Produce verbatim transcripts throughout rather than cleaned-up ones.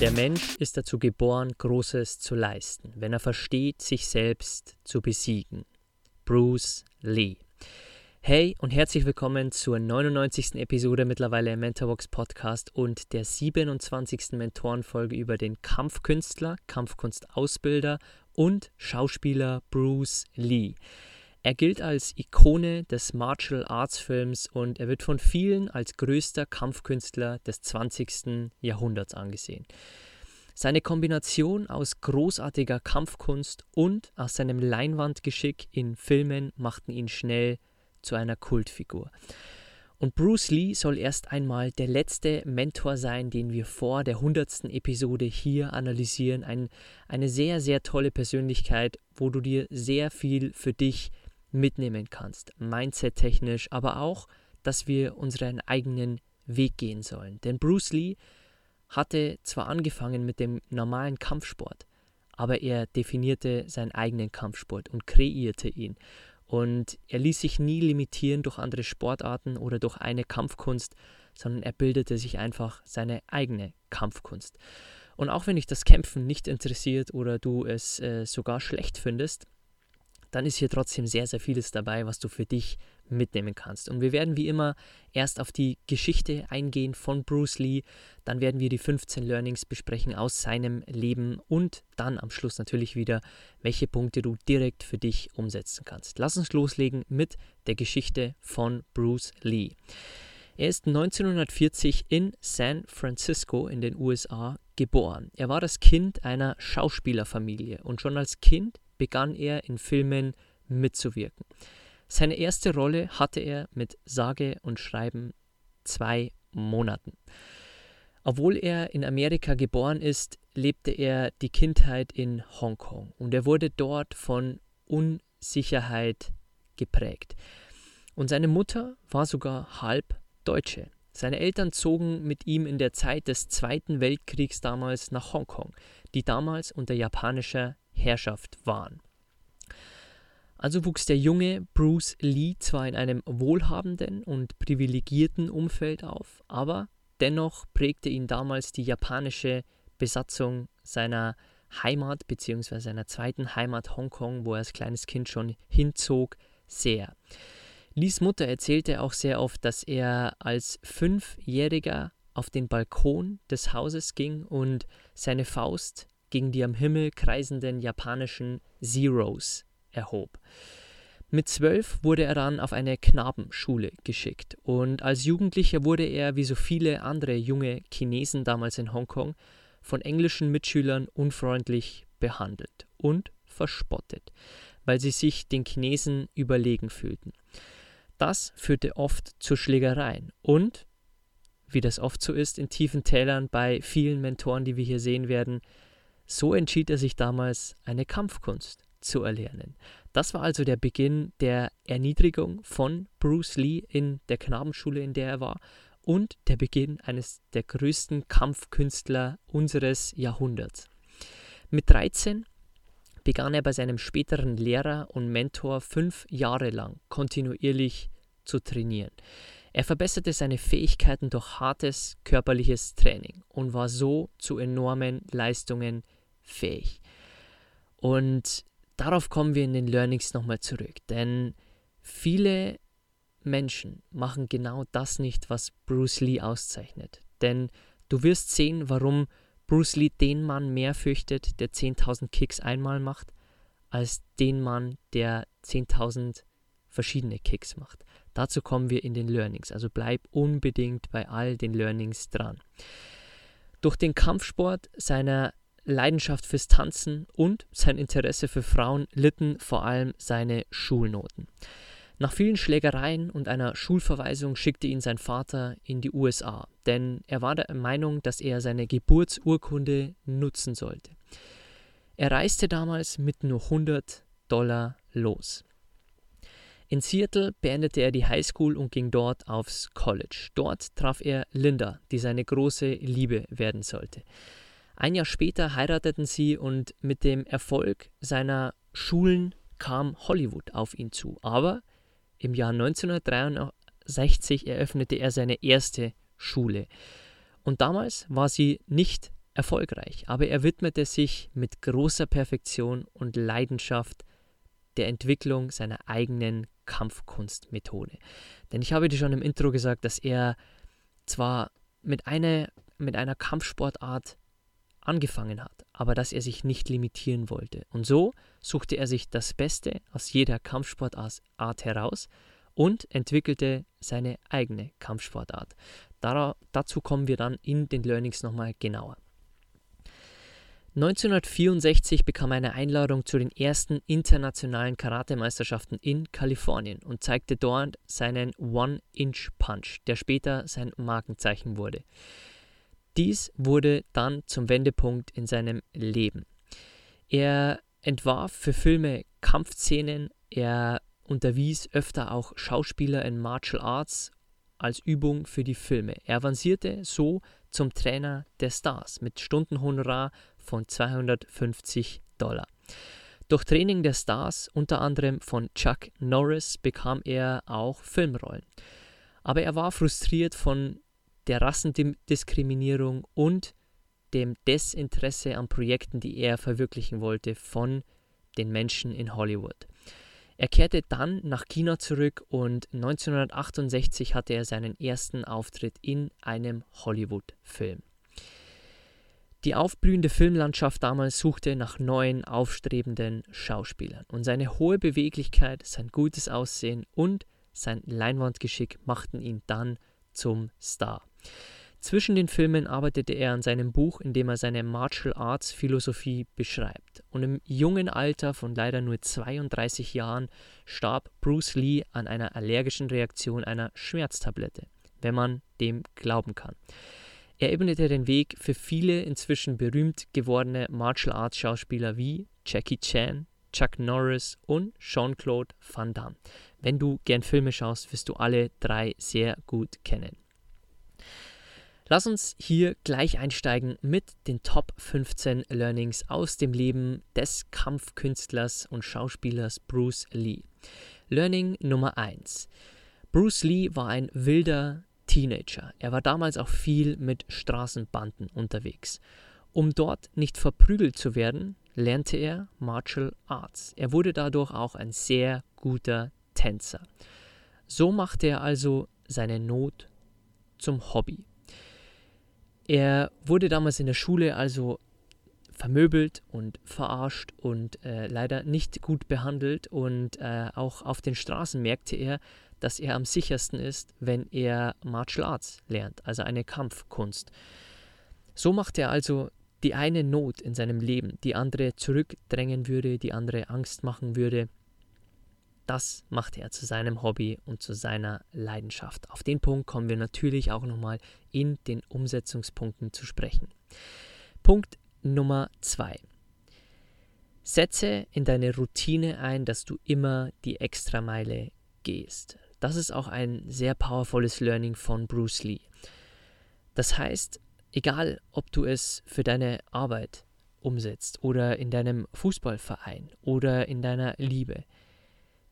Der Mensch ist dazu geboren, Großes zu leisten, wenn er versteht, sich selbst zu besiegen. Bruce Lee. Hey und herzlich willkommen zur neunundneunzigsten Episode mittlerweile im Mentorbox Podcast und der siebenundzwanzigsten Mentorenfolge über den Kampfkünstler, Kampfkunstausbilder und Schauspieler Bruce Lee. Er gilt als Ikone des Martial Arts Films und er wird von vielen als größter Kampfkünstler des zwanzigsten Jahrhunderts angesehen. Seine Kombination aus großartiger Kampfkunst und aus seinem Leinwandgeschick in Filmen machten ihn schnell zu einer Kultfigur. Und Bruce Lee soll erst einmal der letzte Mentor sein, den wir vor der hundertsten Episode hier analysieren. Ein, eine sehr, sehr tolle Persönlichkeit, wo du dir sehr viel für dich mitnehmen kannst, mindset-technisch, aber auch, dass wir unseren eigenen Weg gehen sollen. Denn Bruce Lee hatte zwar angefangen mit dem normalen Kampfsport, aber er definierte seinen eigenen Kampfsport und kreierte ihn. Und er ließ sich nie limitieren durch andere Sportarten oder durch eine Kampfkunst, sondern er bildete sich einfach seine eigene Kampfkunst. Und auch wenn dich das Kämpfen nicht interessiert oder du es äh, sogar schlecht findest, dann ist hier trotzdem sehr, sehr vieles dabei, was du für dich mitnehmen kannst. Und wir werden wie immer erst auf die Geschichte eingehen von Bruce Lee, dann werden wir die fünfzehn Learnings besprechen aus seinem Leben und dann am Schluss natürlich wieder, welche Punkte du direkt für dich umsetzen kannst. Lass uns loslegen mit der Geschichte von Bruce Lee. Er ist neunzehnhundertvierzig in San Francisco in den U S A geboren. Er war das Kind einer Schauspielerfamilie und schon als Kind begann er in Filmen mitzuwirken. Seine erste Rolle hatte er mit sage und schreiben zwei Monaten. Obwohl er in Amerika geboren ist, lebte er die Kindheit in Hongkong und er wurde dort von Unsicherheit geprägt. Und seine Mutter war sogar halb Deutsche. Seine Eltern zogen mit ihm in der Zeit des Zweiten Weltkriegs damals nach Hongkong, die damals unter japanischer Herrschaft waren. Also wuchs der junge Bruce Lee zwar in einem wohlhabenden und privilegierten Umfeld auf, aber dennoch prägte ihn damals die japanische Besatzung seiner Heimat bzw. seiner zweiten Heimat Hongkong, wo er als kleines Kind schon hinzog, sehr. Lees Mutter erzählte auch sehr oft, dass er als Fünfjähriger auf den Balkon des Hauses ging und seine Faust gegen die am Himmel kreisenden japanischen Zeros erhob. Mit zwölf wurde er dann auf eine Knabenschule geschickt und als Jugendlicher wurde er, wie so viele andere junge Chinesen damals in Hongkong, von englischen Mitschülern unfreundlich behandelt und verspottet, weil sie sich den Chinesen überlegen fühlten. Das führte oft zu Schlägereien und, wie das oft so ist in tiefen Tälern bei vielen Mentoren, die wir hier sehen werden, so entschied er sich damals, eine Kampfkunst zu erlernen. Das war also der Beginn der Erniedrigung von Bruce Lee in der Knabenschule, in der er war, und der Beginn eines der größten Kampfkünstler unseres Jahrhunderts. Mit dreizehn begann er bei seinem späteren Lehrer und Mentor fünf Jahre lang kontinuierlich zu trainieren. Er verbesserte seine Fähigkeiten durch hartes körperliches Training und war so zu enormen Leistungen fähig. Und darauf kommen wir in den Learnings nochmal zurück, denn viele Menschen machen genau das nicht, was Bruce Lee auszeichnet. Denn du wirst sehen, warum Bruce Lee den Mann mehr fürchtet, der zehntausend Kicks einmal macht, als den Mann, der zehntausend verschiedene Kicks macht. Dazu kommen wir in den Learnings, also bleib unbedingt bei all den Learnings dran. Durch den Kampfsport, seiner Leidenschaft fürs Tanzen und sein Interesse für Frauen litten vor allem seine Schulnoten. Nach vielen Schlägereien und einer Schulverweisung schickte ihn sein Vater in die U S A, denn er war der Meinung, dass er seine Geburtsurkunde nutzen sollte. Er reiste damals mit nur hundert Dollar los. In Seattle beendete er die Highschool und ging dort aufs College. Dort traf er Linda, die seine große Liebe werden sollte. Ein Jahr später heirateten sie und mit dem Erfolg seiner Schulen kam Hollywood auf ihn zu. Aber im Jahr neunzehnhundertdreiundsechzig eröffnete er seine erste Schule. Und damals war sie nicht erfolgreich, aber er widmete sich mit großer Perfektion und Leidenschaft der Entwicklung seiner eigenen Kampfkunstmethode. Denn ich habe dir schon im Intro gesagt, dass er zwar mit einer, mit einer Kampfsportart angefangen hat, aber dass er sich nicht limitieren wollte. Und so suchte er sich das Beste aus jeder Kampfsportart heraus und entwickelte seine eigene Kampfsportart. Dar- dazu kommen wir dann in den Learnings nochmal genauer. neunzehnhundertvierundsechzig bekam er eine Einladung zu den ersten internationalen Karatemeisterschaften in Kalifornien und zeigte dort seinen One-Inch-Punch, der später sein Markenzeichen wurde. Dies wurde dann zum Wendepunkt in seinem Leben. Er entwarf für Filme Kampfszenen, er unterwies öfter auch Schauspieler in Martial Arts als Übung für die Filme. Er avancierte so zum Trainer der Stars mit Stundenhonorar von zweihundertfünfzig Dollar. Durch Training der Stars, unter anderem von Chuck Norris, bekam er auch Filmrollen. Aber er war frustriert von der Rassendiskriminierung und dem Desinteresse an Projekten, die er verwirklichen wollte, von den Menschen in Hollywood. Er kehrte dann nach China zurück und neunzehnhundertachtundsechzig hatte er seinen ersten Auftritt in einem Hollywood-Film. Die aufblühende Filmlandschaft damals suchte nach neuen, aufstrebenden Schauspielern und seine hohe Beweglichkeit, sein gutes Aussehen und sein Leinwandgeschick machten ihn dann zum Star. Zwischen den Filmen arbeitete er an seinem Buch, in dem er seine Martial Arts Philosophie beschreibt. Und im jungen Alter von leider nur zweiunddreißig Jahren starb Bruce Lee an einer allergischen Reaktion einer Schmerztablette, wenn man dem glauben kann. Er ebnete den Weg für viele inzwischen berühmt gewordene Martial Arts Schauspieler wie Jackie Chan, Chuck Norris und Jean-Claude Van Damme. Wenn du gern Filme schaust, wirst du alle drei sehr gut kennen. Lass uns hier gleich einsteigen mit den Top fünfzehn Learnings aus dem Leben des Kampfkünstlers und Schauspielers Bruce Lee. Learning Nummer eins. Bruce Lee war ein wilder Teenager. Er war damals auch viel mit Straßenbanden unterwegs. Um dort nicht verprügelt zu werden, lernte er Martial Arts. Er wurde dadurch auch ein sehr guter Tänzer. So machte er also seine Not zum Hobby. Er wurde damals in der Schule also vermöbelt und verarscht und äh, leider nicht gut behandelt und äh, auch auf den Straßen merkte er, dass er am sichersten ist, wenn er Martial Arts lernt, also eine Kampfkunst. So machte er also die eine Not in seinem Leben, die andere zurückdrängen würde, die andere Angst machen würde. Das machte er zu seinem Hobby und zu seiner Leidenschaft. Auf den Punkt kommen wir natürlich auch nochmal in den Umsetzungspunkten zu sprechen. Punkt Nummer zwei. Setze in deine Routine ein, dass du immer die Extrameile gehst. Das ist auch ein sehr powervolles Learning von Bruce Lee. Das heißt, egal ob du es für deine Arbeit umsetzt oder in deinem Fußballverein oder in deiner Liebe,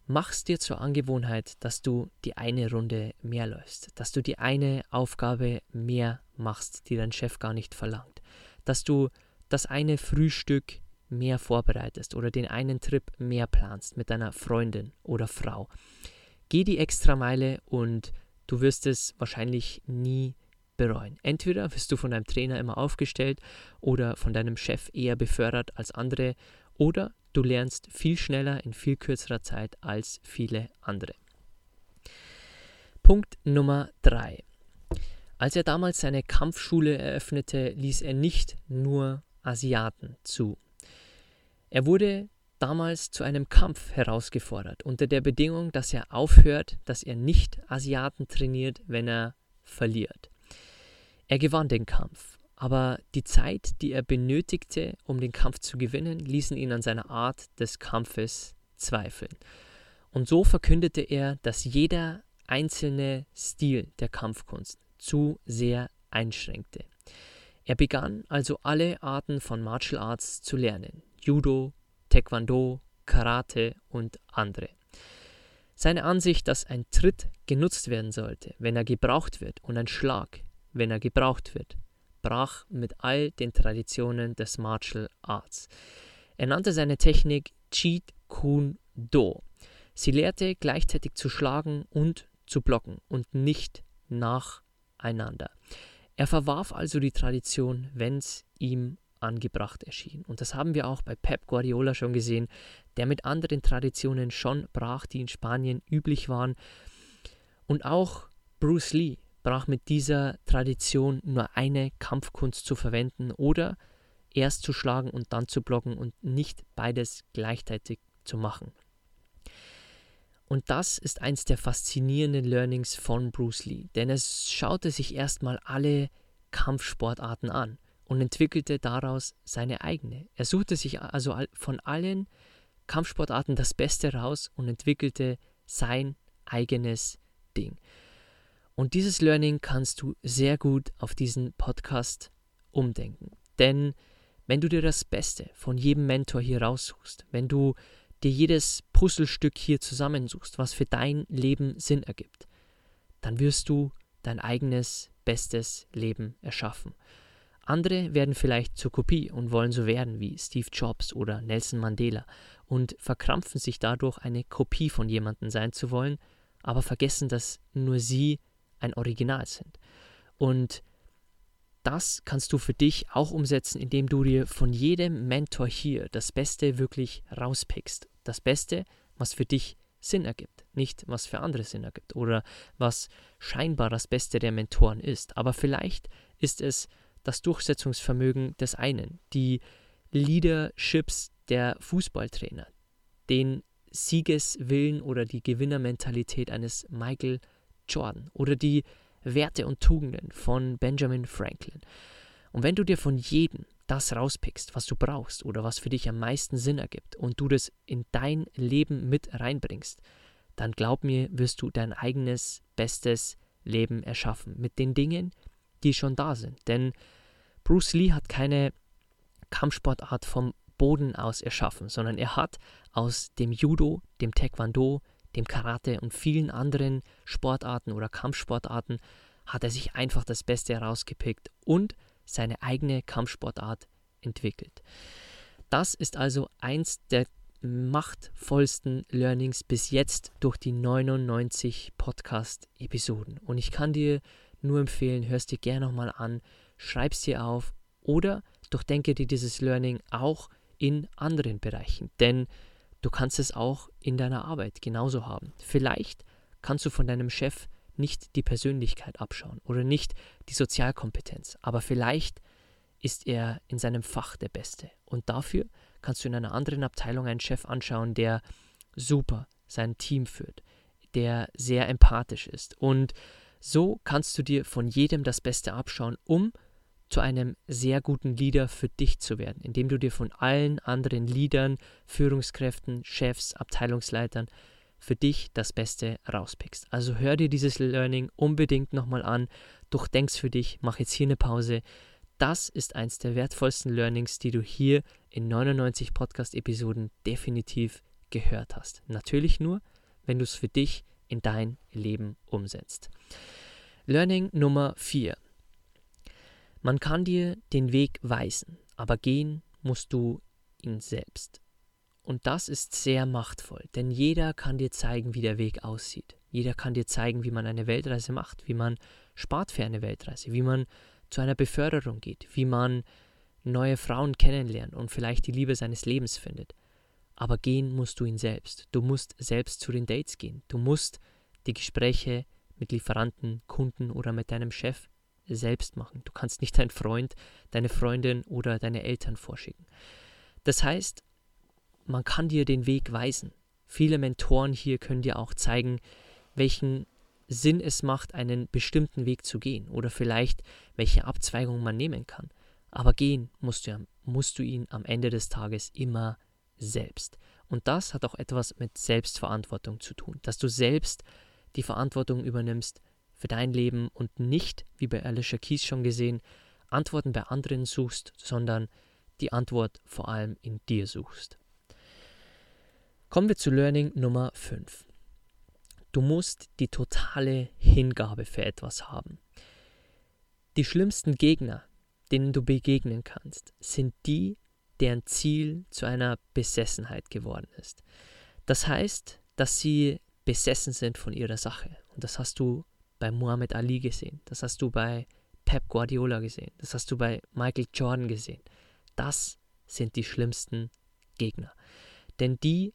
mach's dir zur Angewohnheit, dass du die eine Runde mehr läufst, dass du die eine Aufgabe mehr machst, die dein Chef gar nicht verlangt, dass du das eine Frühstück mehr vorbereitest oder den einen Trip mehr planst mit deiner Freundin oder Frau. Geh die Extrameile und du wirst es wahrscheinlich nie bereuen. Entweder wirst du von deinem Trainer immer aufgestellt oder von deinem Chef eher befördert als andere oder du lernst viel schneller in viel kürzerer Zeit als viele andere. Punkt Nummer drei. Als er damals seine Kampfschule eröffnete, ließ er nicht nur Asiaten zu. Er wurde damals zu einem Kampf herausgefordert, unter der Bedingung, dass er aufhört, dass er nicht Asiaten trainiert, wenn er verliert. Er gewann den Kampf, aber die Zeit, die er benötigte, um den Kampf zu gewinnen, ließen ihn an seiner Art des Kampfes zweifeln. Und so verkündete er, dass jeder einzelne Stil der Kampfkunst zu sehr einschränkte. Er begann also alle Arten von Martial Arts zu lernen: Judo, Taekwondo, Karate und andere. Seine Ansicht, dass ein Tritt genutzt werden sollte, wenn er gebraucht wird, und ein Schlag, wenn er gebraucht wird, brach mit all den Traditionen des Martial Arts. Er nannte seine Technik Jeet Kune Do. Sie lehrte, gleichzeitig zu schlagen und zu blocken und nicht nacheinander. Er verwarf also die Tradition, wenn es ihm angebracht erschien. Und das haben wir auch bei Pep Guardiola schon gesehen, der mit anderen Traditionen schon brach, die in Spanien üblich waren. Und auch Bruce Lee brach mit dieser Tradition, nur eine Kampfkunst zu verwenden oder erst zu schlagen und dann zu blocken und nicht beides gleichzeitig zu machen. Und das ist eins der faszinierenden Learnings von Bruce Lee, denn er schaute sich erstmal alle Kampfsportarten an und entwickelte daraus seine eigene. Er suchte sich also von allen Kampfsportarten das Beste raus und entwickelte sein eigenes Ding. Und dieses Learning kannst du sehr gut auf diesen Podcast umdenken. Denn wenn du dir das Beste von jedem Mentor hier raussuchst, wenn du dir jedes Puzzlestück hier zusammensuchst, was für dein Leben Sinn ergibt, dann wirst du dein eigenes, bestes Leben erschaffen. Andere werden vielleicht zur Kopie und wollen so werden wie Steve Jobs oder Nelson Mandela und verkrampfen sich dadurch, eine Kopie von jemandem sein zu wollen, aber vergessen, dass nur sie ein Original sind. Und das kannst du für dich auch umsetzen, indem du dir von jedem Mentor hier das Beste wirklich rauspickst. Das Beste, was für dich Sinn ergibt, nicht was für andere Sinn ergibt oder was scheinbar das Beste der Mentoren ist. Aber vielleicht ist es das Durchsetzungsvermögen des einen, die Leaderships der Fußballtrainer, den Siegeswillen oder die Gewinnermentalität eines Michael Jordan oder die Werte und Tugenden von Benjamin Franklin. Und wenn du dir von jedem das rauspickst, was du brauchst oder was für dich am meisten Sinn ergibt und du das in dein Leben mit reinbringst, dann glaub mir, wirst du dein eigenes, bestes Leben erschaffen mit den Dingen, die schon da sind. Denn Bruce Lee hat keine Kampfsportart vom Boden aus erschaffen, sondern er hat aus dem Judo, dem Taekwondo, dem Karate und vielen anderen Sportarten oder Kampfsportarten hat er sich einfach das Beste herausgepickt und seine eigene Kampfsportart entwickelt. Das ist also eins der machtvollsten Learnings bis jetzt durch die neunundneunzig Podcast-Episoden. Und ich kann dir nur empfehlen, hörst dir gerne nochmal an, schreib's dir auf oder durchdenke dir dieses Learning auch in anderen Bereichen, denn du kannst es auch in deiner Arbeit genauso haben. Vielleicht kannst du von deinem Chef nicht die Persönlichkeit abschauen oder nicht die Sozialkompetenz, aber vielleicht ist er in seinem Fach der Beste und dafür kannst du in einer anderen Abteilung einen Chef anschauen, der super sein Team führt, der sehr empathisch ist, und so kannst du dir von jedem das Beste abschauen, um zu einem sehr guten Leader für dich zu werden, indem du dir von allen anderen Leadern, Führungskräften, Chefs, Abteilungsleitern für dich das Beste rauspickst. Also hör dir dieses Learning unbedingt nochmal an, durchdenk's für dich, mach jetzt hier eine Pause. Das ist eins der wertvollsten Learnings, die du hier in neunundneunzig Podcast-Episoden definitiv gehört hast. Natürlich nur, wenn du es für dich in dein Leben umsetzt. Learning Nummer vier. Man kann dir den Weg weisen, aber gehen musst du ihn selbst. Und das ist sehr machtvoll, denn jeder kann dir zeigen, wie der Weg aussieht. Jeder kann dir zeigen, wie man eine Weltreise macht, wie man spart für eine Weltreise, wie man zu einer Beförderung geht, wie man neue Frauen kennenlernt und vielleicht die Liebe seines Lebens findet. Aber gehen musst du ihn selbst. Du musst selbst zu den Dates gehen. Du musst die Gespräche mit Lieferanten, Kunden oder mit deinem Chef selbst machen. Du kannst nicht deinen Freund, deine Freundin oder deine Eltern vorschicken. Das heißt, man kann dir den Weg weisen. Viele Mentoren hier können dir auch zeigen, welchen Sinn es macht, einen bestimmten Weg zu gehen oder vielleicht welche Abzweigung man nehmen kann. Aber gehen musst du, musst du ihn am Ende des Tages immer selbst. Und das hat auch etwas mit Selbstverantwortung zu tun, dass du selbst die Verantwortung übernimmst für dein Leben und nicht, wie bei Alicia Keys schon gesehen, Antworten bei anderen suchst, sondern die Antwort vor allem in dir suchst. Kommen wir zu Learning Nummer fünf. Du musst die totale Hingabe für etwas haben. Die schlimmsten Gegner, denen du begegnen kannst, sind die, deren Ziel zu einer Besessenheit geworden ist. Das heißt, dass sie besessen sind von ihrer Sache. Und das hast du bei Muhammad Ali gesehen, das hast du bei Pep Guardiola gesehen, das hast du bei Michael Jordan gesehen. Das sind die schlimmsten Gegner. Denn die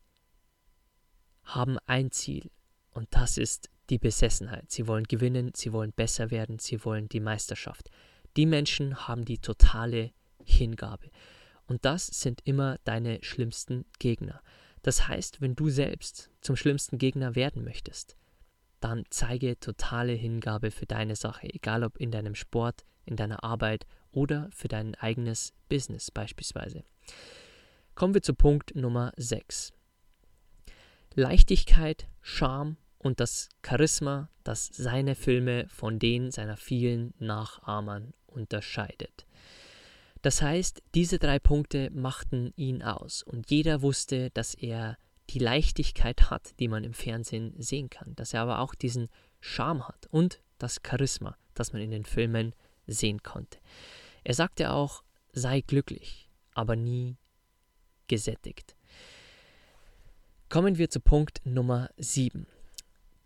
haben ein Ziel und das ist die Besessenheit. Sie wollen gewinnen, sie wollen besser werden, sie wollen die Meisterschaft. Die Menschen haben die totale Hingabe. Und das sind immer deine schlimmsten Gegner. Das heißt, wenn du selbst zum schlimmsten Gegner werden möchtest, dann zeige totale Hingabe für deine Sache, egal ob in deinem Sport, in deiner Arbeit oder für dein eigenes Business beispielsweise. Kommen wir zu Punkt Nummer sechs. Leichtigkeit, Charme und das Charisma, das seine Filme von denen seiner vielen Nachahmern unterscheidet. Das heißt, diese drei Punkte machten ihn aus und jeder wusste, dass er die Leichtigkeit hat, die man im Fernsehen sehen kann, dass er aber auch diesen Charme hat und das Charisma, das man in den Filmen sehen konnte. Er sagte auch, sei glücklich, aber nie gesättigt. Kommen wir zu Punkt Nummer sieben.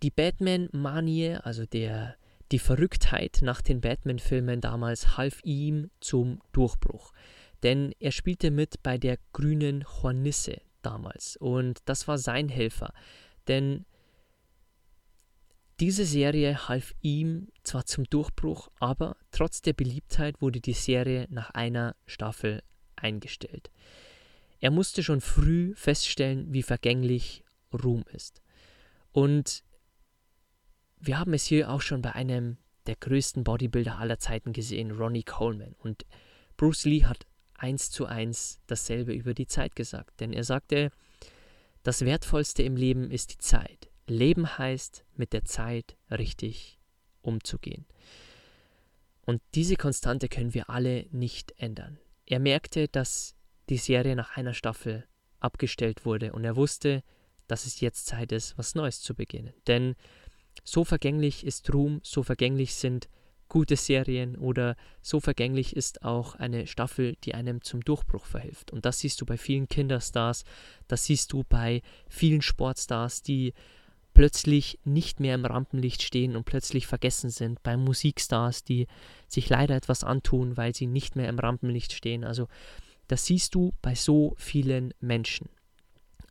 Die Batman-Manie, also der Die Verrücktheit nach den Batman-Filmen damals half ihm zum Durchbruch, denn er spielte mit bei der grünen Hornisse damals und das war sein Helfer, denn diese Serie half ihm zwar zum Durchbruch, aber trotz der Beliebtheit wurde die Serie nach einer Staffel eingestellt. Er musste schon früh feststellen, wie vergänglich Ruhm ist und wir haben es hier auch schon bei einem der größten Bodybuilder aller Zeiten gesehen, Ronnie Coleman. Und Bruce Lee hat eins zu eins dasselbe über die Zeit gesagt. Denn er sagte, das Wertvollste im Leben ist die Zeit. Leben heißt, mit der Zeit richtig umzugehen. Und diese Konstante können wir alle nicht ändern. Er merkte, dass die Serie nach einer Staffel abgestellt wurde. Und er wusste, dass es jetzt Zeit ist, was Neues zu beginnen. Denn so vergänglich ist Ruhm, so vergänglich sind gute Serien oder so vergänglich ist auch eine Staffel, die einem zum Durchbruch verhilft. Und das siehst du bei vielen Kinderstars, das siehst du bei vielen Sportstars, die plötzlich nicht mehr im Rampenlicht stehen und plötzlich vergessen sind, bei Musikstars, die sich leider etwas antun, weil sie nicht mehr im Rampenlicht stehen. Also das siehst du bei so vielen Menschen.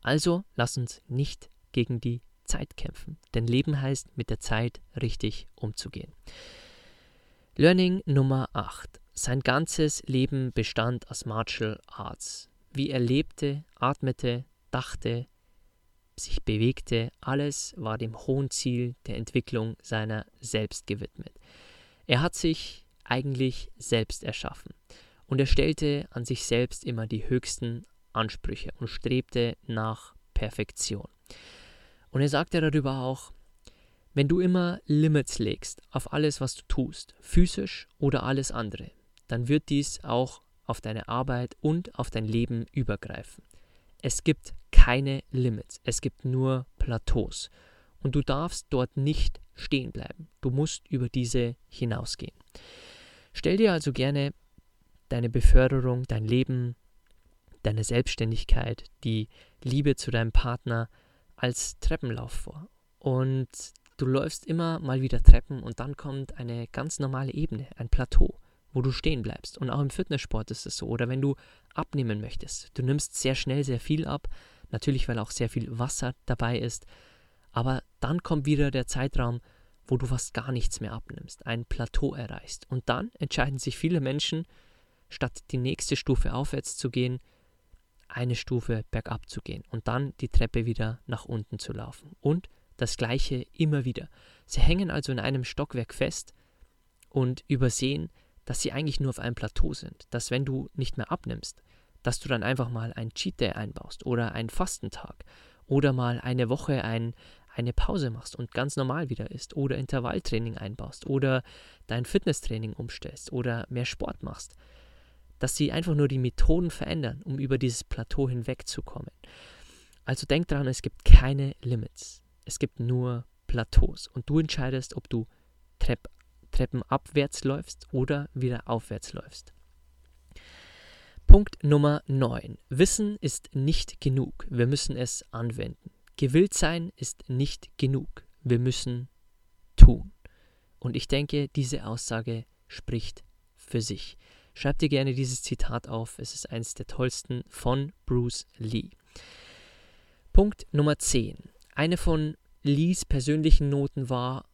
Also lass uns nicht gegen die Zeit kämpfen, denn Leben heißt, mit der Zeit richtig umzugehen. Learning Nummer acht. Sein ganzes Leben bestand aus Martial Arts. Wie er lebte, atmete, dachte, sich bewegte, alles war dem hohen Ziel der Entwicklung seiner selbst gewidmet. Er hat sich eigentlich selbst erschaffen und er stellte an sich selbst immer die höchsten Ansprüche und strebte nach Perfektion. Und er sagte darüber auch, wenn du immer Limits legst auf alles, was du tust, physisch oder alles andere, dann wird dies auch auf deine Arbeit und auf dein Leben übergreifen. Es gibt keine Limits, es gibt nur Plateaus. Und du darfst dort nicht stehen bleiben. Du musst über diese hinausgehen. Stell dir also gerne deine Beförderung, dein Leben, deine Selbstständigkeit, die Liebe zu deinem Partner als Treppenlauf vor und du läufst immer mal wieder Treppen und dann kommt eine ganz normale Ebene, ein Plateau, wo du stehen bleibst und auch im Fitnesssport ist es so oder wenn du abnehmen möchtest, du nimmst sehr schnell sehr viel ab, natürlich weil auch sehr viel Wasser dabei ist, aber dann kommt wieder der Zeitraum, wo du fast gar nichts mehr abnimmst, ein Plateau erreichst. Und dann entscheiden sich viele Menschen, statt die nächste Stufe aufwärts zu gehen, eine Stufe bergab zu gehen und dann die Treppe wieder nach unten zu laufen. Und das Gleiche immer wieder. Sie hängen also in einem Stockwerk fest und übersehen, dass sie eigentlich nur auf einem Plateau sind, dass wenn du nicht mehr abnimmst, dass du dann einfach mal ein Cheat Day einbaust oder einen Fastentag oder mal eine Woche ein, eine Pause machst und ganz normal wieder isst oder Intervalltraining einbaust oder dein Fitnesstraining umstellst oder mehr Sport machst. Dass sie einfach nur die Methoden verändern, um über dieses Plateau hinwegzukommen. Also denk dran, es gibt keine Limits. Es gibt nur Plateaus und du entscheidest, ob du Trepp, Treppen abwärts läufst oder wieder aufwärts läufst. Punkt Nummer neun. Wissen ist nicht genug. Wir müssen es anwenden. Gewillt sein ist nicht genug. Wir müssen tun. Und ich denke, diese Aussage spricht für sich. Schreib dir gerne dieses Zitat auf. Es ist eines der tollsten von Bruce Lee. Punkt Nummer zehn. Eine von Lees persönlichen Noten war,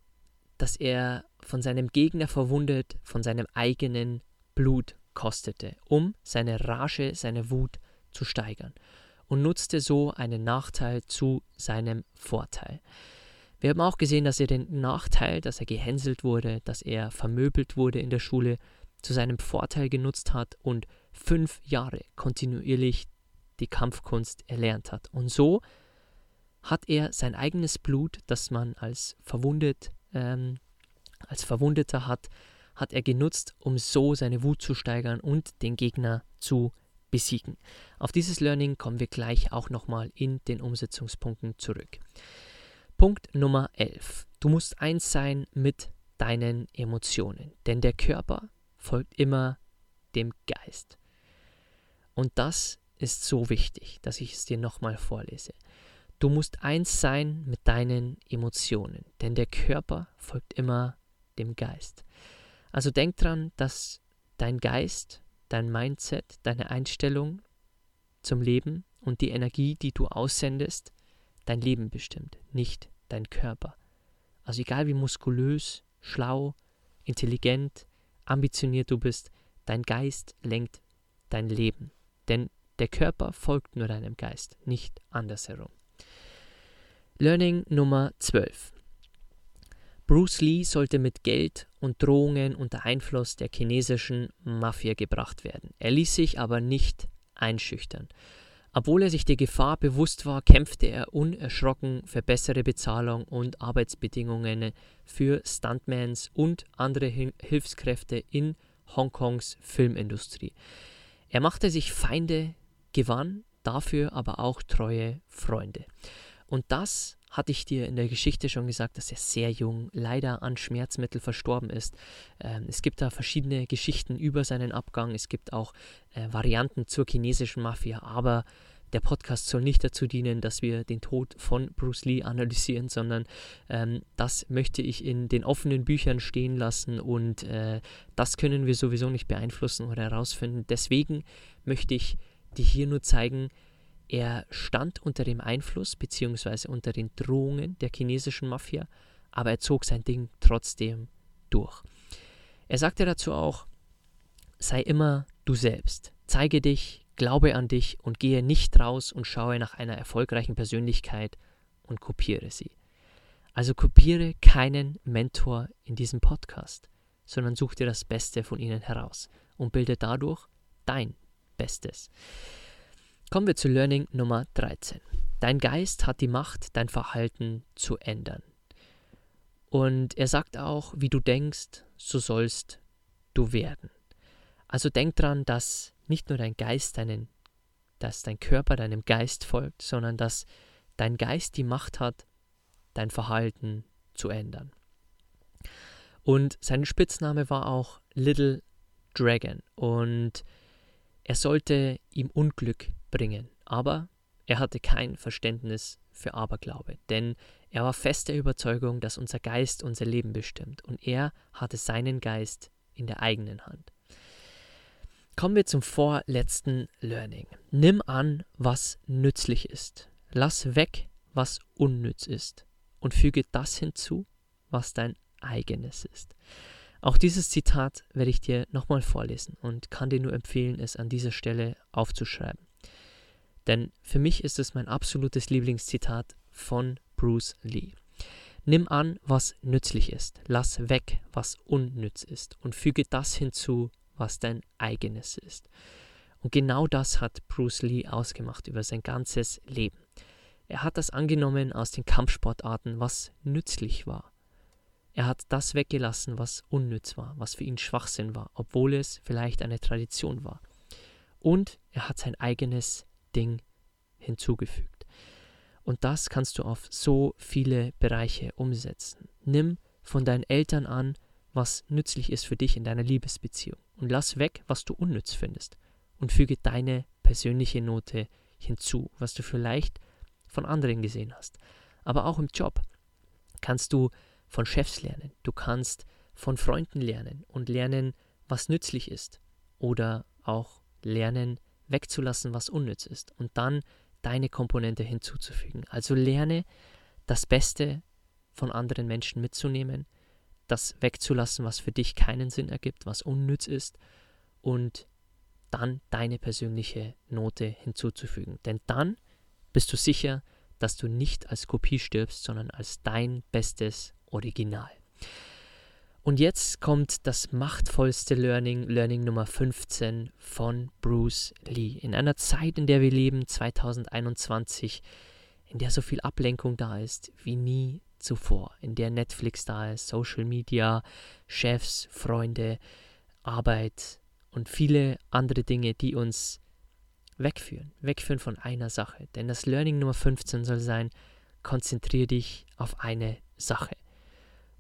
dass er von seinem Gegner verwundet, von seinem eigenen Blut kostete, um seine Rage, seine Wut zu steigern und nutzte so einen Nachteil zu seinem Vorteil. Wir haben auch gesehen, dass er den Nachteil, dass er gehänselt wurde, dass er vermöbelt wurde in der Schule, zu seinem Vorteil genutzt hat und fünf Jahre kontinuierlich die Kampfkunst erlernt hat. Und so hat er sein eigenes Blut, das man als verwundet, ähm, als Verwundeter hat, hat er genutzt, um so seine Wut zu steigern und den Gegner zu besiegen. Auf dieses Learning kommen wir gleich auch nochmal in den Umsetzungspunkten zurück. Punkt Nummer elf. Du musst eins sein mit deinen Emotionen, denn der Körper folgt immer dem Geist. Und das ist so wichtig, dass ich es dir nochmal vorlese. Du musst eins sein mit deinen Emotionen, denn der Körper folgt immer dem Geist. Also denk dran, dass dein Geist, dein Mindset, deine Einstellung zum Leben und die Energie, die du aussendest, dein Leben bestimmt, nicht dein Körper. Also egal wie muskulös, schlau, intelligent, ambitioniert du bist, dein Geist lenkt dein Leben. Denn der Körper folgt nur deinem Geist, nicht andersherum. Learning Nummer zwölf. Bruce Lee sollte mit Geld und Drohungen unter Einfluss der chinesischen Mafia gebracht werden. Er ließ sich aber nicht einschüchtern. Obwohl er sich der Gefahr bewusst war, kämpfte er unerschrocken für bessere Bezahlung und Arbeitsbedingungen für Stuntmans und andere Hilfskräfte in Hongkongs Filmindustrie. Er machte sich Feinde, gewann dafür aber auch treue Freunde. Und das hatte ich dir in der Geschichte schon gesagt, dass er sehr jung leider an Schmerzmittel verstorben ist. Ähm, es gibt da verschiedene Geschichten über seinen Abgang. Es gibt auch äh, Varianten zur chinesischen Mafia. Aber der Podcast soll nicht dazu dienen, dass wir den Tod von Bruce Lee analysieren, sondern ähm, das möchte ich in den offenen Büchern stehen lassen. Und äh, das können wir sowieso nicht beeinflussen oder herausfinden. Deswegen möchte ich dir hier nur zeigen, er stand unter dem Einfluss bzw. unter den Drohungen der chinesischen Mafia, aber er zog sein Ding trotzdem durch. Er sagte dazu auch, sei immer du selbst, zeige dich, glaube an dich und gehe nicht raus und schaue nach einer erfolgreichen Persönlichkeit und kopiere sie. Also kopiere keinen Mentor in diesem Podcast, sondern such dir das Beste von ihnen heraus und bilde dadurch dein Bestes. Kommen wir zu Learning Nummer dreizehn. Dein Geist hat die Macht, dein Verhalten zu ändern. Und er sagt auch, wie du denkst, so sollst du werden. Also denk dran, dass nicht nur dein Geist, deinen, dass dein Körper deinem Geist folgt, sondern dass dein Geist die Macht hat, dein Verhalten zu ändern. Und sein Spitzname war auch Little Dragon und er sollte ihm Unglück bringen, aber er hatte kein Verständnis für Aberglaube, denn er war fest der Überzeugung, dass unser Geist unser Leben bestimmt und er hatte seinen Geist in der eigenen Hand. Kommen wir zum vorletzten Learning. Nimm an, was nützlich ist. Lass weg, was unnütz ist und füge das hinzu, was dein eigenes ist. Auch dieses Zitat werde ich dir nochmal vorlesen und kann dir nur empfehlen, es an dieser Stelle aufzuschreiben. Denn für mich ist es mein absolutes Lieblingszitat von Bruce Lee. Nimm an, was nützlich ist, lass weg, was unnütz ist und füge das hinzu, was dein eigenes ist. Und genau das hat Bruce Lee ausgemacht über sein ganzes Leben. Er hat das angenommen aus den Kampfsportarten, was nützlich war. Er hat das weggelassen, was unnütz war, was für ihn Schwachsinn war, obwohl es vielleicht eine Tradition war. Und er hat sein eigenes Ding hinzugefügt. Und das kannst du auf so viele Bereiche umsetzen. Nimm von deinen Eltern an, was nützlich ist für dich in deiner Liebesbeziehung. Und lass weg, was du unnütz findest. Und füge deine persönliche Note hinzu, was du vielleicht von anderen gesehen hast. Aber auch im Job kannst du von Chefs lernen. Du kannst von Freunden lernen und lernen, was nützlich ist. Oder auch lernen, wegzulassen, was unnütz ist. Und dann deine Komponente hinzuzufügen. Also lerne, das Beste von anderen Menschen mitzunehmen, das wegzulassen, was für dich keinen Sinn ergibt, was unnütz ist, und dann deine persönliche Note hinzuzufügen. Denn dann bist du sicher, dass du nicht als Kopie stirbst, sondern als dein bestes Original. Und jetzt kommt das machtvollste Learning, Learning Nummer fünfzehn von Bruce Lee. In einer Zeit, in der wir leben, zweitausendeinundzwanzig, in der so viel Ablenkung da ist wie nie zuvor, in der Netflix da ist, Social Media, Chefs, Freunde, Arbeit und viele andere Dinge, die uns wegführen, wegführen von einer Sache. Denn das Learning Nummer fünfzehn soll sein, konzentriere dich auf eine Sache.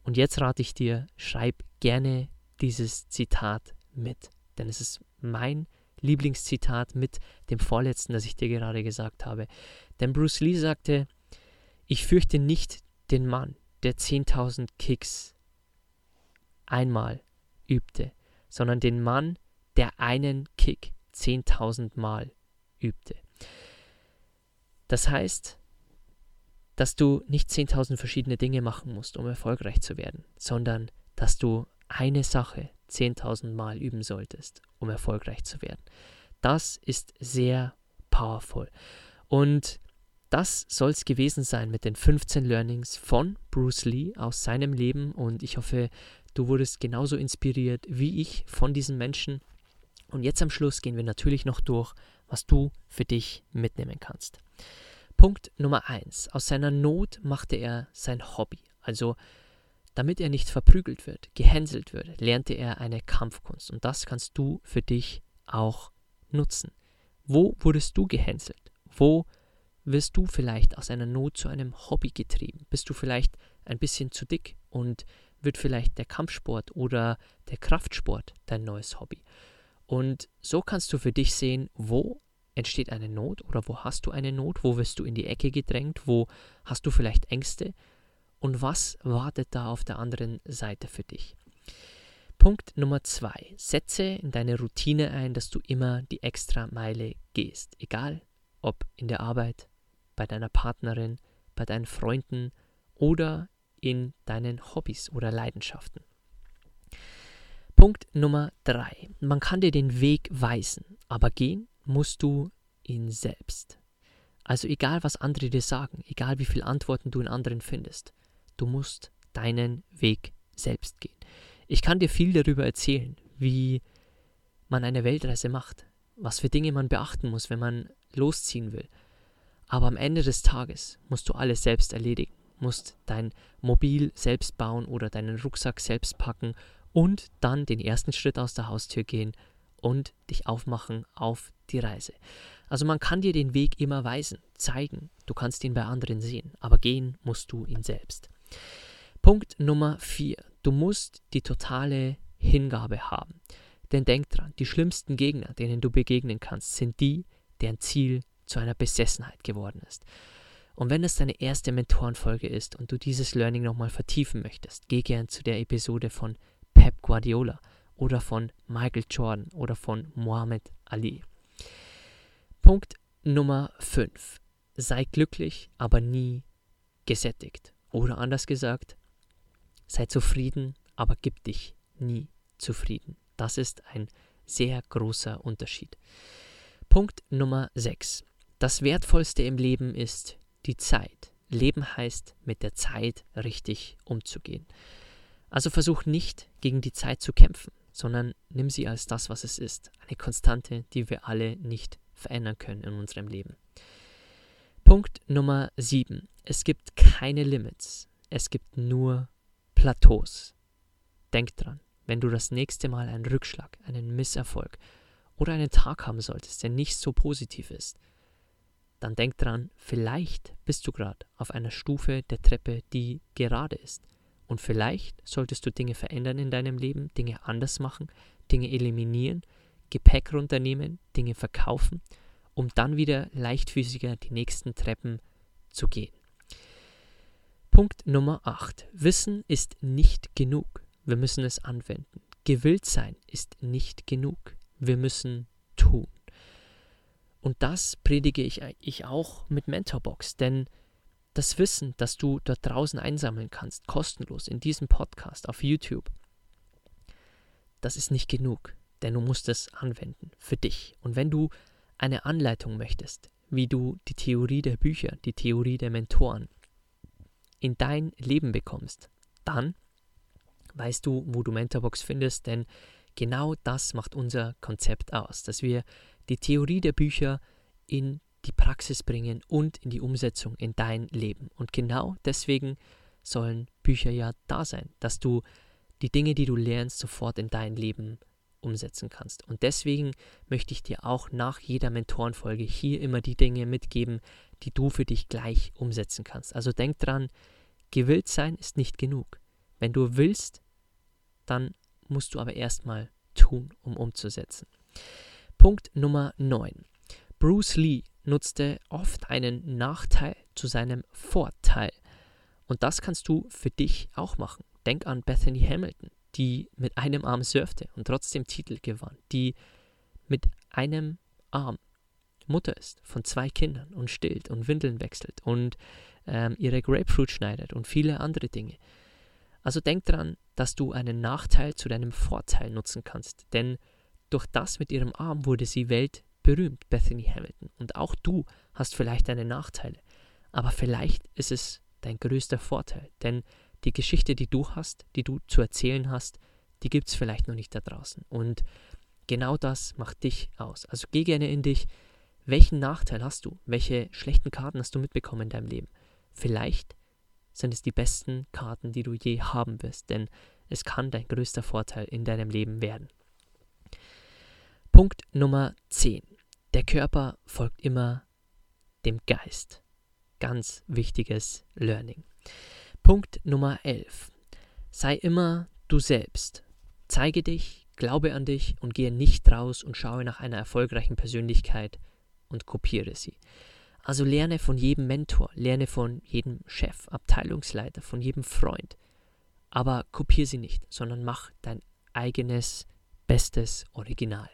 Und jetzt rate ich dir, schreib gerne dieses Zitat mit. Denn es ist mein Lieblingszitat mit dem vorletzten, das ich dir gerade gesagt habe. Denn Bruce Lee sagte, ich fürchte nicht den Mann, der zehntausend Kicks einmal übte, sondern den Mann, der einen Kick zehntausend Mal übte. Das heißt, dass du nicht zehntausend verschiedene Dinge machen musst, um erfolgreich zu werden, sondern dass du eine Sache zehntausend Mal üben solltest, um erfolgreich zu werden. Das ist sehr powerful. Und das soll es gewesen sein mit den fünfzehn Learnings von Bruce Lee aus seinem Leben. Und ich hoffe, du wurdest genauso inspiriert wie ich von diesen Menschen. Und jetzt am Schluss gehen wir natürlich noch durch, was du für dich mitnehmen kannst. Punkt Nummer eins. Aus seiner Not machte er sein Hobby. Also, damit er nicht verprügelt wird, gehänselt wird, lernte er eine Kampfkunst. Und das kannst du für dich auch nutzen. Wo wurdest du gehänselt? Wo wirst du vielleicht aus einer Not zu einem Hobby getrieben? Bist du vielleicht ein bisschen zu dick und wird vielleicht der Kampfsport oder der Kraftsport dein neues Hobby? Und so kannst du für dich sehen, wo entsteht eine Not oder wo hast du eine Not, wo wirst du in die Ecke gedrängt, wo hast du vielleicht Ängste und was wartet da auf der anderen Seite für dich. Punkt Nummer zwei. Setze in deine Routine ein, dass du immer die extra Meile gehst, egal ob in der Arbeit, bei deiner Partnerin, bei deinen Freunden oder in deinen Hobbys oder Leidenschaften. Punkt Nummer drei. Man kann dir den Weg weisen, aber gehen musst du ihn selbst. Also egal, was andere dir sagen, egal wie viele Antworten du in anderen findest, du musst deinen Weg selbst gehen. Ich kann dir viel darüber erzählen, wie man eine Weltreise macht, was für Dinge man beachten muss, wenn man losziehen will. Aber am Ende des Tages musst du alles selbst erledigen, musst dein Mobil selbst bauen oder deinen Rucksack selbst packen und dann den ersten Schritt aus der Haustür gehen und dich aufmachen auf die Reise. Also man kann dir den Weg immer weisen, zeigen, du kannst ihn bei anderen sehen, aber gehen musst du ihn selbst. Punkt Nummer vier. Du musst die totale Hingabe haben. Denn denk dran, die schlimmsten Gegner, denen du begegnen kannst, sind die, deren Ziel zu einer Besessenheit geworden ist. Und wenn das deine erste Mentorenfolge ist und du dieses Learning nochmal vertiefen möchtest, geh gern zu der Episode von Pep Guardiola oder von Michael Jordan oder von Muhammad Ali. Punkt Nummer fünf. Sei glücklich, aber nie gesättigt. Oder anders gesagt, sei zufrieden, aber gib dich nie zufrieden. Das ist ein sehr großer Unterschied. Punkt Nummer sechs. Das Wertvollste im Leben ist die Zeit. Leben heißt, mit der Zeit richtig umzugehen. Also versuch nicht, gegen die Zeit zu kämpfen, sondern nimm sie als das, was es ist. Eine Konstante, die wir alle nicht verändern können in unserem Leben. Punkt Nummer sieben. Es gibt keine Limits. Es gibt nur Plateaus. Denk dran, wenn du das nächste Mal einen Rückschlag, einen Misserfolg oder einen Tag haben solltest, der nicht so positiv ist, dann denk dran, vielleicht bist du gerade auf einer Stufe der Treppe, die gerade ist. Und vielleicht solltest du Dinge verändern in deinem Leben, Dinge anders machen, Dinge eliminieren, Gepäck runternehmen, Dinge verkaufen, um dann wieder leichtfüßiger die nächsten Treppen zu gehen. Punkt Nummer acht. Wissen ist nicht genug. Wir müssen es anwenden. Gewillt sein ist nicht genug. Wir müssen tun. Und das predige ich, ich auch mit Mentorbox, denn das Wissen, das du dort draußen einsammeln kannst, kostenlos, in diesem Podcast, auf YouTube, das ist nicht genug, denn du musst es anwenden für dich. Und wenn du eine Anleitung möchtest, wie du die Theorie der Bücher, die Theorie der Mentoren in dein Leben bekommst, dann weißt du, wo du Mentorbox findest, denn genau das macht unser Konzept aus, dass wir die Theorie der Bücher in die Praxis bringen und in die Umsetzung in dein Leben. Und genau deswegen sollen Bücher ja da sein, dass du die Dinge, die du lernst, sofort in dein Leben umsetzen kannst. Und deswegen möchte ich dir auch nach jeder Mentorenfolge hier immer die Dinge mitgeben, die du für dich gleich umsetzen kannst. Also denk dran, gewillt sein ist nicht genug. Wenn du willst, dann musst du aber erstmal tun, um umzusetzen. Punkt Nummer neun. Bruce Lee nutzte oft einen Nachteil zu seinem Vorteil. Und das kannst du für dich auch machen. Denk an Bethany Hamilton, die mit einem Arm surfte und trotzdem Titel gewann, die mit einem Arm Mutter ist von zwei Kindern und stillt und Windeln wechselt und ähm, ihre Grapefruit schneidet und viele andere Dinge. Also denk dran, dass du einen Nachteil zu deinem Vorteil nutzen kannst, denn durch das mit ihrem Arm wurde sie weltberühmt, Bethany Hamilton. Und auch du hast vielleicht deine Nachteile, aber vielleicht ist es dein größter Vorteil, denn die Geschichte, die du hast, die du zu erzählen hast, die gibt es vielleicht noch nicht da draußen. Und genau das macht dich aus. Also geh gerne in dich, welchen Nachteil hast du? Welche schlechten Karten hast du mitbekommen in deinem Leben? Vielleicht sind es die besten Karten, die du je haben wirst, denn es kann dein größter Vorteil in deinem Leben werden. Punkt Nummer zehn. Der Körper folgt immer dem Geist. Ganz wichtiges Learning. Punkt Nummer elf. Sei immer du selbst. Zeige dich, glaube an dich und gehe nicht raus und schaue nach einer erfolgreichen Persönlichkeit und kopiere sie. Also lerne von jedem Mentor, lerne von jedem Chef, Abteilungsleiter, von jedem Freund. Aber kopiere sie nicht, sondern mach dein eigenes, bestes Original.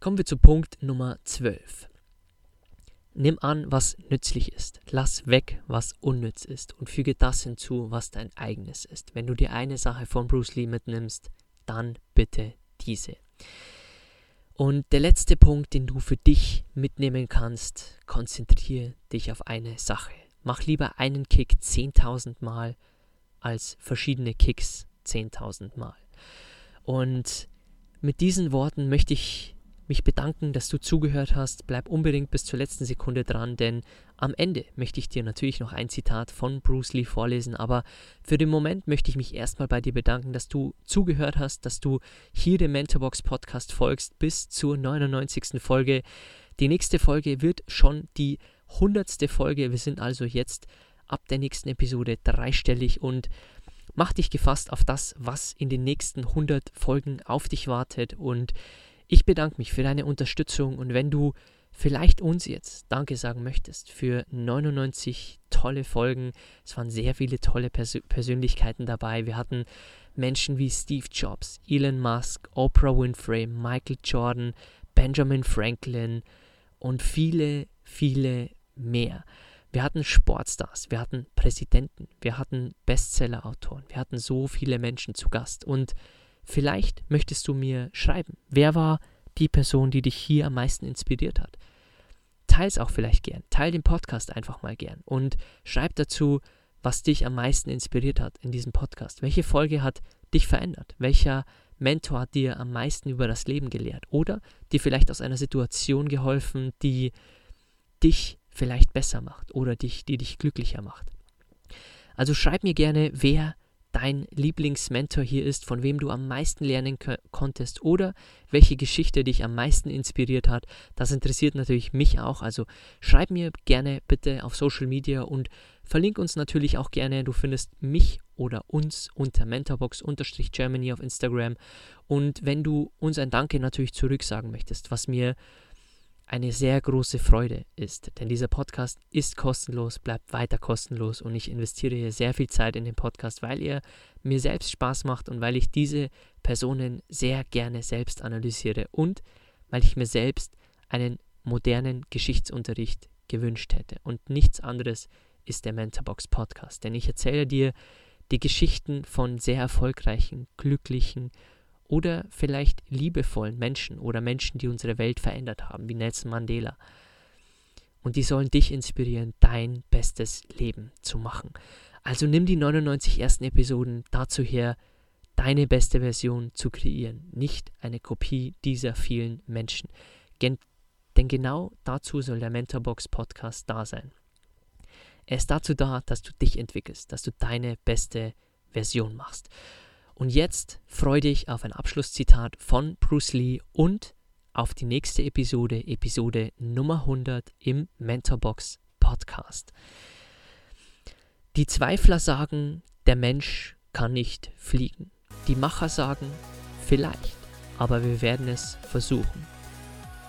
Kommen wir zu Punkt Nummer zwölf. Nimm an, was nützlich ist. Lass weg, was unnütz ist und füge das hinzu, was dein eigenes ist. Wenn du dir eine Sache von Bruce Lee mitnimmst, dann bitte diese. Und der letzte Punkt, den du für dich mitnehmen kannst, konzentriere dich auf eine Sache. Mach lieber einen Kick zehntausend Mal als verschiedene Kicks zehntausend Mal. Und mit diesen Worten möchte ich mich bedanken, dass du zugehört hast. Bleib unbedingt bis zur letzten Sekunde dran, denn am Ende möchte ich dir natürlich noch ein Zitat von Bruce Lee vorlesen, aber für den Moment möchte ich mich erstmal bei dir bedanken, dass du zugehört hast, dass du hier dem Mentorbox Podcast folgst bis zur neunundneunzigsten Folge. Die nächste Folge wird schon die hundertste Folge. Wir sind also jetzt ab der nächsten Episode dreistellig und mach dich gefasst auf das, was in den nächsten hundert Folgen auf dich wartet. Und ich bedanke mich für deine Unterstützung und wenn du vielleicht uns jetzt Danke sagen möchtest für neunundneunzig tolle Folgen, es waren sehr viele tolle Pers- Persönlichkeiten dabei, wir hatten Menschen wie Steve Jobs, Elon Musk, Oprah Winfrey, Michael Jordan, Benjamin Franklin und viele, viele mehr. Wir hatten Sport. Sportstars, wir hatten Präsidenten, wir hatten Bestsellerautoren, wir hatten so viele Menschen zu Gast. Und vielleicht möchtest du mir schreiben, wer war die Person, die dich hier am meisten inspiriert hat? Teile es auch vielleicht gern, teile den Podcast einfach mal gern und schreib dazu, was dich am meisten inspiriert hat in diesem Podcast. Welche Folge hat dich verändert? Welcher Mentor hat dir am meisten über das Leben gelehrt? Oder dir vielleicht aus einer Situation geholfen, die dich vielleicht besser macht oder dich, die dich glücklicher macht. Also schreib mir gerne, wer dein Lieblingsmentor hier ist, von wem du am meisten lernen k- konntest oder welche Geschichte dich am meisten inspiriert hat. Das interessiert natürlich mich auch, also schreib mir gerne bitte auf Social Media und verlink uns natürlich auch gerne. Du findest mich oder uns unter Mentorbox Germany auf Instagram. Und wenn du uns ein Danke natürlich zurücksagen möchtest, was mir eine sehr große Freude ist, denn dieser Podcast ist kostenlos, bleibt weiter kostenlos und ich investiere hier sehr viel Zeit in den Podcast, weil er mir selbst Spaß macht und weil ich diese Personen sehr gerne selbst analysiere und weil ich mir selbst einen modernen Geschichtsunterricht gewünscht hätte. Und nichts anderes ist der Mentorbox Podcast, denn ich erzähle dir die Geschichten von sehr erfolgreichen, glücklichen oder vielleicht liebevollen Menschen oder Menschen, die unsere Welt verändert haben, wie Nelson Mandela. Und die sollen dich inspirieren, dein bestes Leben zu machen. Also nimm die neunundneunzig ersten Episoden dazu her, deine beste Version zu kreieren, nicht eine Kopie dieser vielen Menschen. Gen- denn genau dazu soll der Mentorbox Podcast da sein. Er ist dazu da, dass du dich entwickelst, dass du deine beste Version machst. Und jetzt freue dich auf ein Abschlusszitat von Bruce Lee und auf die nächste Episode, Episode Nummer hundert im Mentorbox Podcast. Die Zweifler sagen, der Mensch kann nicht fliegen. Die Macher sagen, vielleicht, aber wir werden es versuchen.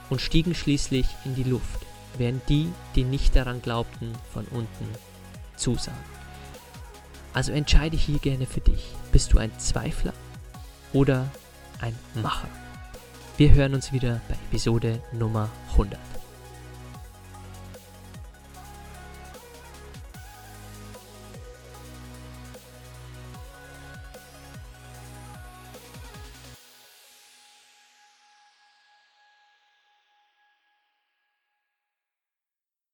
Und stiegen schließlich in die Luft, während die, die nicht daran glaubten, von unten zusahen. Also entscheide hier gerne für dich. Bist du ein Zweifler oder ein Macher? Wir hören uns wieder bei Episode Nummer hundert.